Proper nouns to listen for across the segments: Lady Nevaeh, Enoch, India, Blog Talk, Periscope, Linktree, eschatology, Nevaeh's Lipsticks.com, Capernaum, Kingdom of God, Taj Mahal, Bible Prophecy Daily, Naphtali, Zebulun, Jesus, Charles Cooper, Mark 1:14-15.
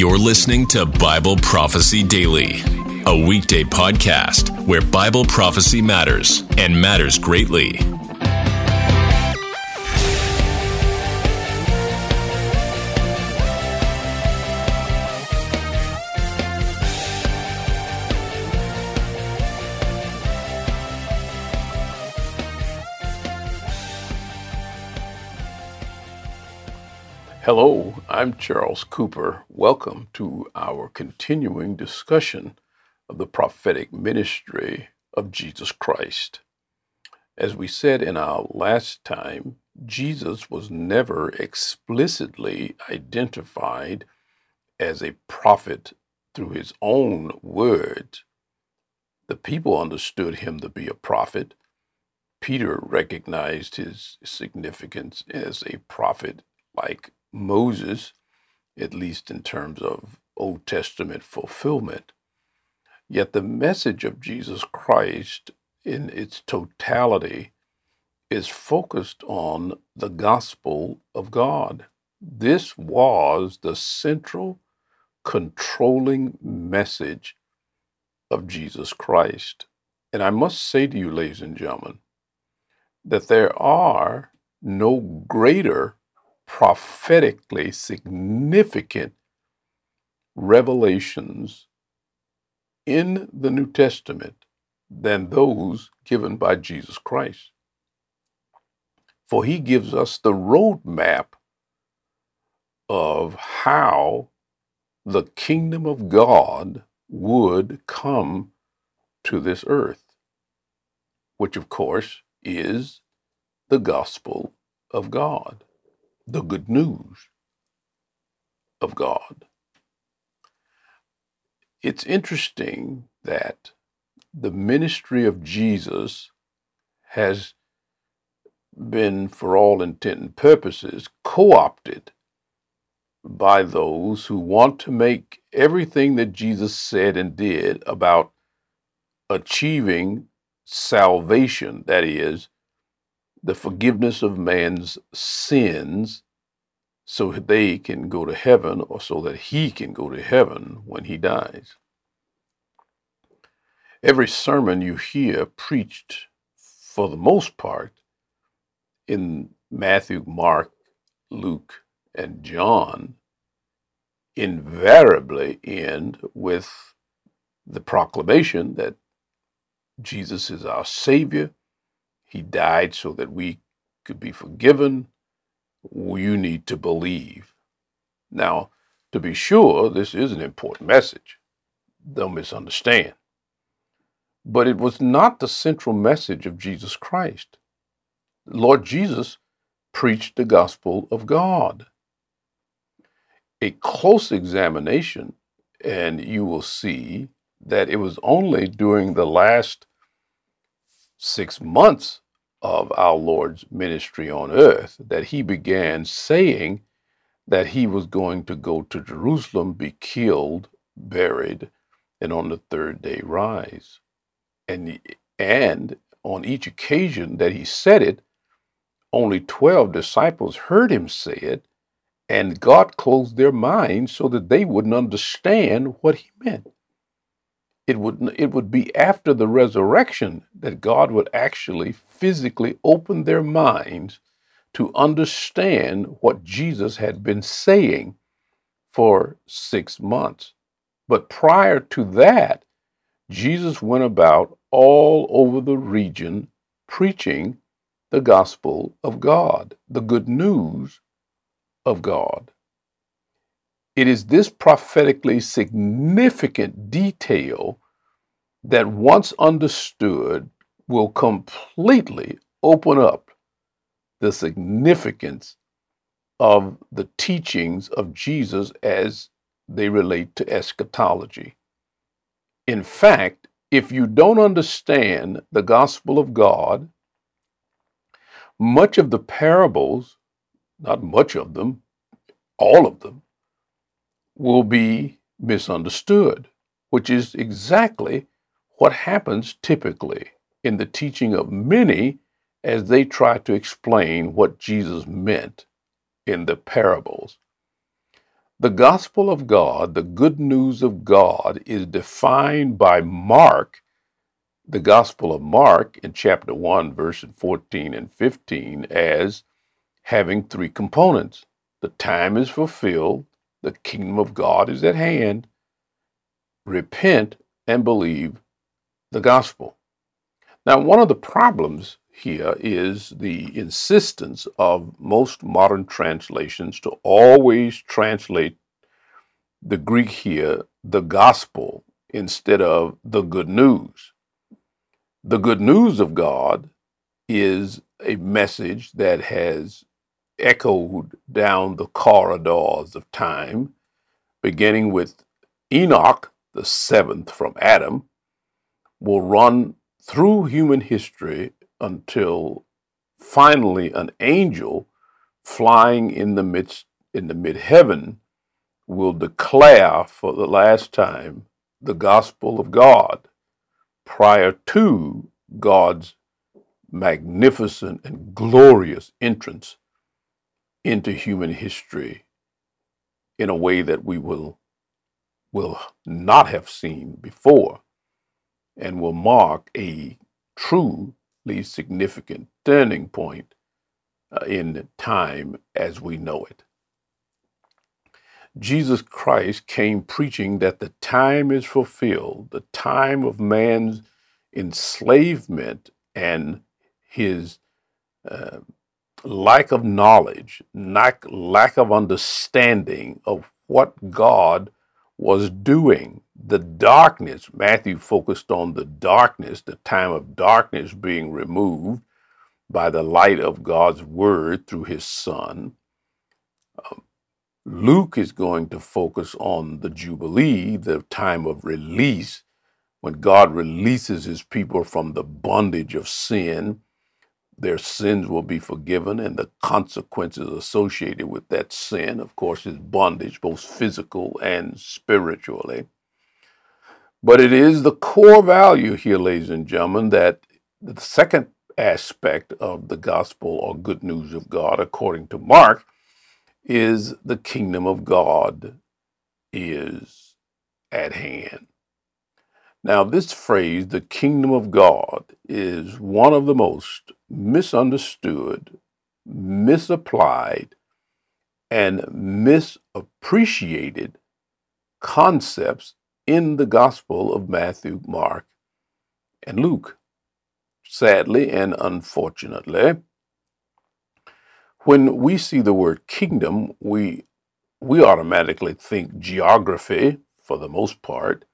You're listening to Bible Prophecy Daily, a weekday podcast where Bible prophecy matters and matters greatly. Hello, I'm Charles Cooper. Welcome to our continuing discussion of the prophetic ministry of Jesus Christ. As we said in our last time, Jesus was never explicitly identified as a prophet through his own words. The people understood him to be a prophet. Peter recognized his significance as a prophet like Moses, at least in terms of Old Testament fulfillment. Yet the message of Jesus Christ in its totality is focused on the gospel of God. This was the central controlling message of Jesus Christ. And I must say to you, ladies and gentlemen, that there are no greater prophetically significant revelations in the New Testament than those given by Jesus Christ. For he gives us the roadmap of how the kingdom of God would come to this earth, which of course is the gospel of God, the good news of God. It's interesting that the ministry of Jesus has been, for all intent and purposes, co-opted by those who want to make everything that Jesus said and did about achieving salvation, that is, the forgiveness of man's sins, so that they can go to heaven, or so that he can go to heaven when he dies. Every sermon you hear preached, for the most part, in Matthew, Mark, Luke, and John, invariably end with the proclamation that Jesus is our Savior. He died so that we could be forgiven. You need to believe. Now, to be sure, this is an important message. Don't misunderstand. But it was not the central message of Jesus Christ. Lord Jesus preached the gospel of God. A close examination, and you will see that it was only during the last 6 months of our Lord's ministry on earth that he began saying that he was going to go to Jerusalem, be killed, buried, and on the third day rise. And on each occasion that he said it, only 12 disciples heard him say it, and God closed their minds so that they wouldn't understand what he meant. It would be after the resurrection that God would actually physically open their minds to understand what Jesus had been saying for 6 months. But prior to that, Jesus went about all over the region preaching the gospel of God, the good news of God. It is this prophetically significant detail that, once understood, will completely open up the significance of the teachings of Jesus as they relate to eschatology. In fact, if you don't understand the gospel of God, much of the parables, not much of them, all of them, will be misunderstood, which is exactly what happens typically in the teaching of many as they try to explain what Jesus meant in the parables. The gospel of God, the good news of God, is defined by Mark, the Gospel of Mark in chapter 1, verses 14 and 15, as having three components. The time is fulfilled, the kingdom of God is at hand, repent and believe the gospel. Now, one of the problems here is the insistence of most modern translations to always translate the Greek here, the gospel, instead of the good news. The good news of God is a message that has echoed down the corridors of time, beginning with Enoch, the seventh from Adam, will run through human history until finally an angel flying in the mid-heaven will declare for the last time the gospel of God, prior to God's magnificent and glorious entrance into human history in a way that we will not have seen before, and will mark a truly significant turning point in time as we know it. Jesus Christ came preaching that the time is fulfilled, the time of man's enslavement and his lack of knowledge, lack of understanding of what God was doing. The darkness, Matthew focused on the darkness, the time of darkness being removed by the light of God's word through his Son. Luke is going to focus on the Jubilee, the time of release, when God releases his people from the bondage of sin. Their sins will be forgiven, and the consequences associated with that sin, of course, is bondage, both physical and spiritually. But it is the core value here, ladies and gentlemen, that the second aspect of the gospel or good news of God, according to Mark, is the kingdom of God is at hand. Now, this phrase, the kingdom of God, is one of the most misunderstood, misapplied, and misappreciated concepts in the Gospel of Matthew, Mark, and Luke. Sadly and unfortunately, when we see the word kingdom, we automatically think geography, for the most part,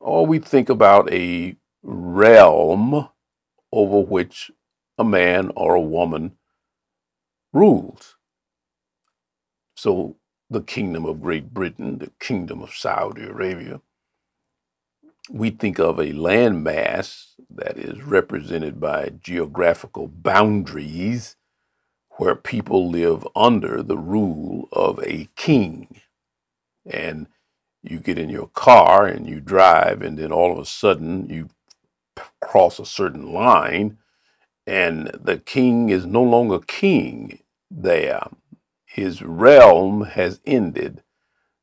or we think about a realm over which a man or a woman rules. So the kingdom of Great Britain, the kingdom of Saudi Arabia, we think of a landmass that is represented by geographical boundaries where people live under the rule of a king. And you get in your car and you drive, and then all of a sudden you cross a certain line, and the king is no longer king there. His realm has ended.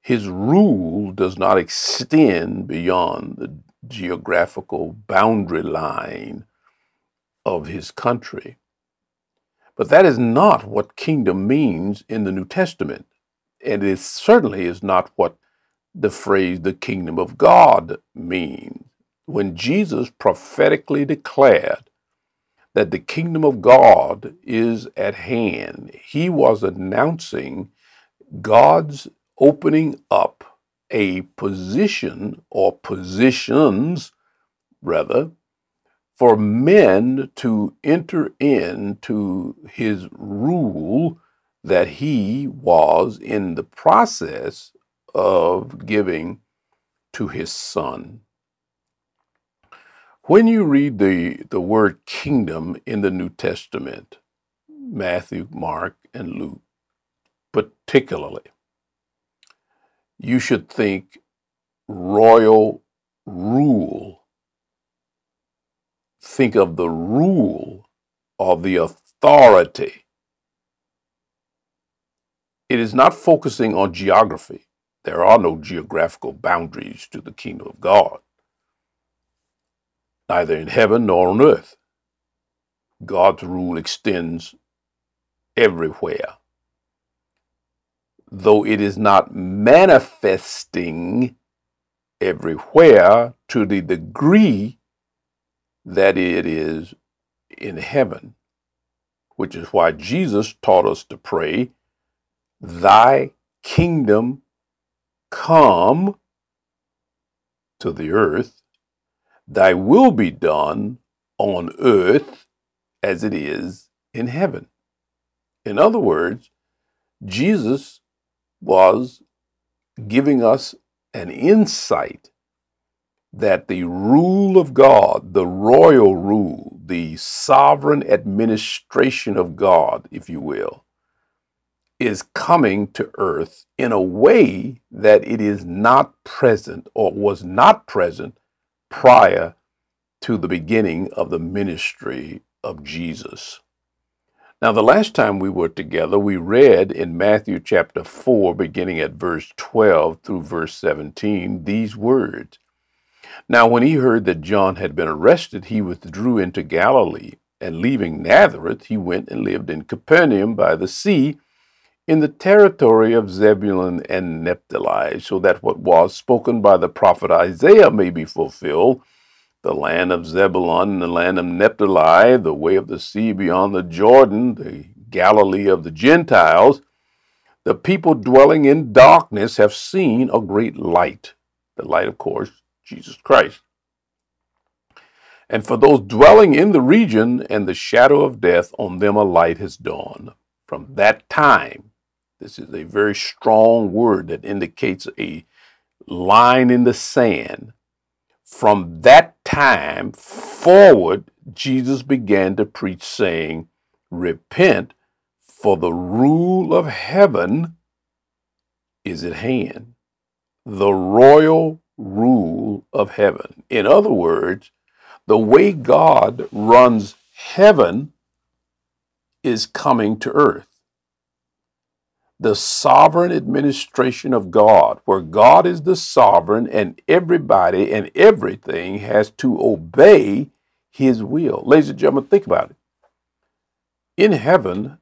His rule does not extend beyond the geographical boundary line of his country. But that is not what kingdom means in the New Testament. And it certainly is not what the phrase, the kingdom of God, means. When Jesus prophetically declared that the kingdom of God is at hand, he was announcing God's opening up a position or positions, rather, for men to enter into his rule that he was in the process of giving to his Son. When you read the word kingdom in the New Testament, Matthew, Mark, and Luke particularly, you should think royal rule. Think of the rule or the authority It is not focusing on geography. There are no geographical boundaries to the kingdom of God, neither in heaven nor on earth. God's rule extends everywhere. Though it is not manifesting everywhere to the degree that it is in heaven, which is why Jesus taught us to pray, "Thy kingdom come to the earth, thy will be done on earth as it is in heaven." In other words, Jesus was giving us an insight that the rule of God, the royal rule, the sovereign administration of God, if you will, is coming to earth in a way that it is not present or was not present prior to the beginning of the ministry of Jesus. Now, the last time we were together, we read in Matthew chapter 4, beginning at verse 12 through verse 17, these words. Now, when he heard that John had been arrested, he withdrew into Galilee, and leaving Nazareth, he went and lived in Capernaum by the sea, in the territory of Zebulun and Naphtali, so that what was spoken by the prophet Isaiah may be fulfilled, the land of Zebulun and the land of Naphtali, the way of the sea beyond the Jordan, the Galilee of the Gentiles. The people dwelling in darkness have seen a great light. The light, of course, Jesus Christ. And for those dwelling in the region and the shadow of death, on them a light has dawned. From that time, this is a very strong word that indicates a line in the sand. From that time forward, Jesus began to preach, saying, "Repent, for the rule of heaven is at hand." The royal rule of heaven. In other words, the way God runs heaven is coming to earth. The sovereign administration of God, where God is the sovereign and everybody and everything has to obey his will. Ladies and gentlemen, think about it. In heaven,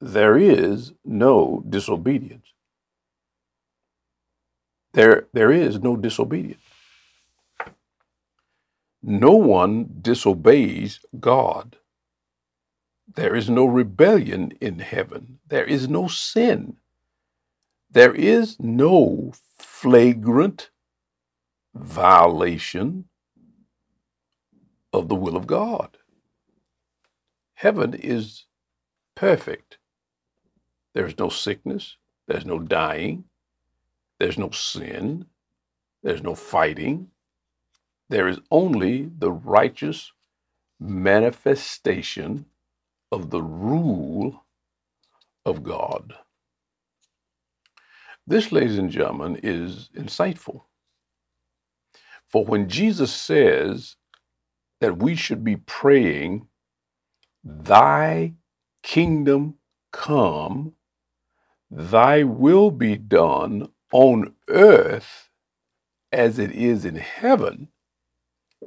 there is no disobedience. There is no disobedience. No one disobeys God. There is no rebellion in heaven. There is no sin. There is no flagrant violation of the will of God. Heaven is perfect. There is no sickness. There's no dying. There's no sin. There's no fighting. There is only the righteous manifestation of the rule of God. This, ladies and gentlemen, is insightful. For when Jesus says that we should be praying, "Thy kingdom come, thy will be done on earth as it is in heaven,"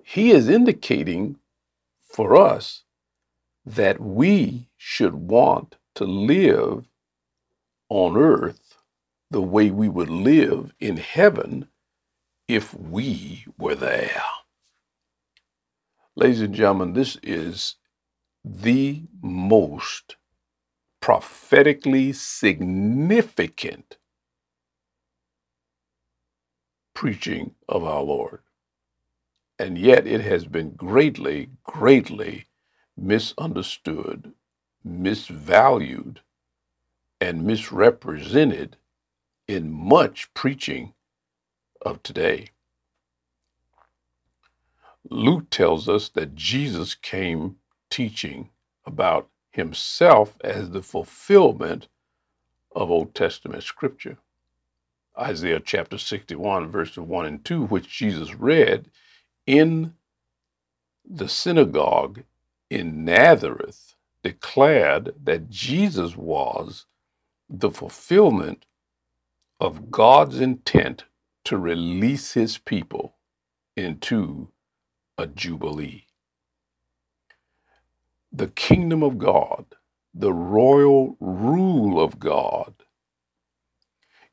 he is indicating for us that we should want to live on earth the way we would live in heaven if we were there. Ladies and gentlemen, this is the most prophetically significant preaching of our Lord. And yet it has been greatly, greatly misunderstood, misvalued, and misrepresented in much preaching of today. Luke tells us that Jesus came teaching about himself as the fulfillment of Old Testament scripture. Isaiah chapter 61, verses 1 and 2, which Jesus read in the synagogue in Nazareth, declared that Jesus was the fulfillment of God's intent to release his people into a jubilee. The kingdom of God, the royal rule of God,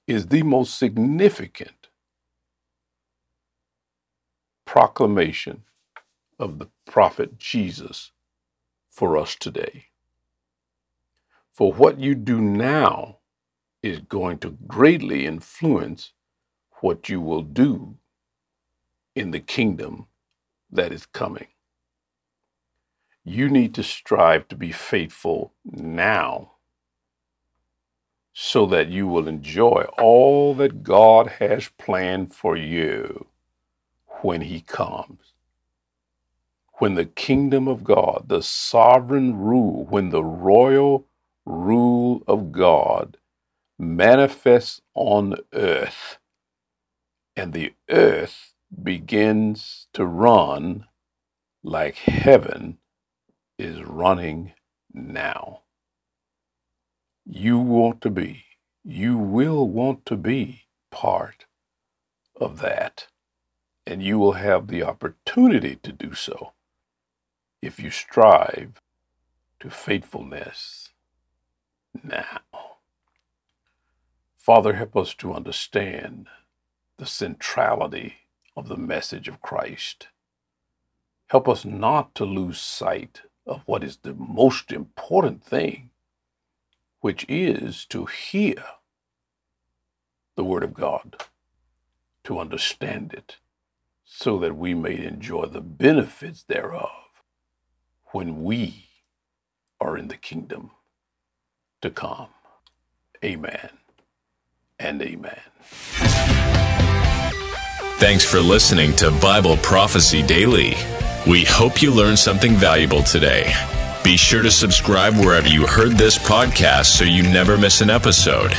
is the most significant proclamation of the prophet Jesus for us today. For what you do now is going to greatly influence what you will do in the kingdom that is coming. You need to strive to be faithful now so that you will enjoy all that God has planned for you when he comes. When the kingdom of God, the sovereign rule, when the royal rule of God manifests on earth and the earth begins to run like heaven is running now. You will want to be part of that, and you will have the opportunity to do so if you strive to faithfulness now. Father, help us to understand the centrality of the message of Christ. Help us not to lose sight of what is the most important thing, which is to hear the Word of God, to understand it, so that we may enjoy the benefits thereof when we are in the kingdom to come. Amen and amen. Thanks for listening to Bible Prophecy Daily. We hope you learned something valuable today. Be sure to subscribe wherever you heard this podcast so you never miss an episode.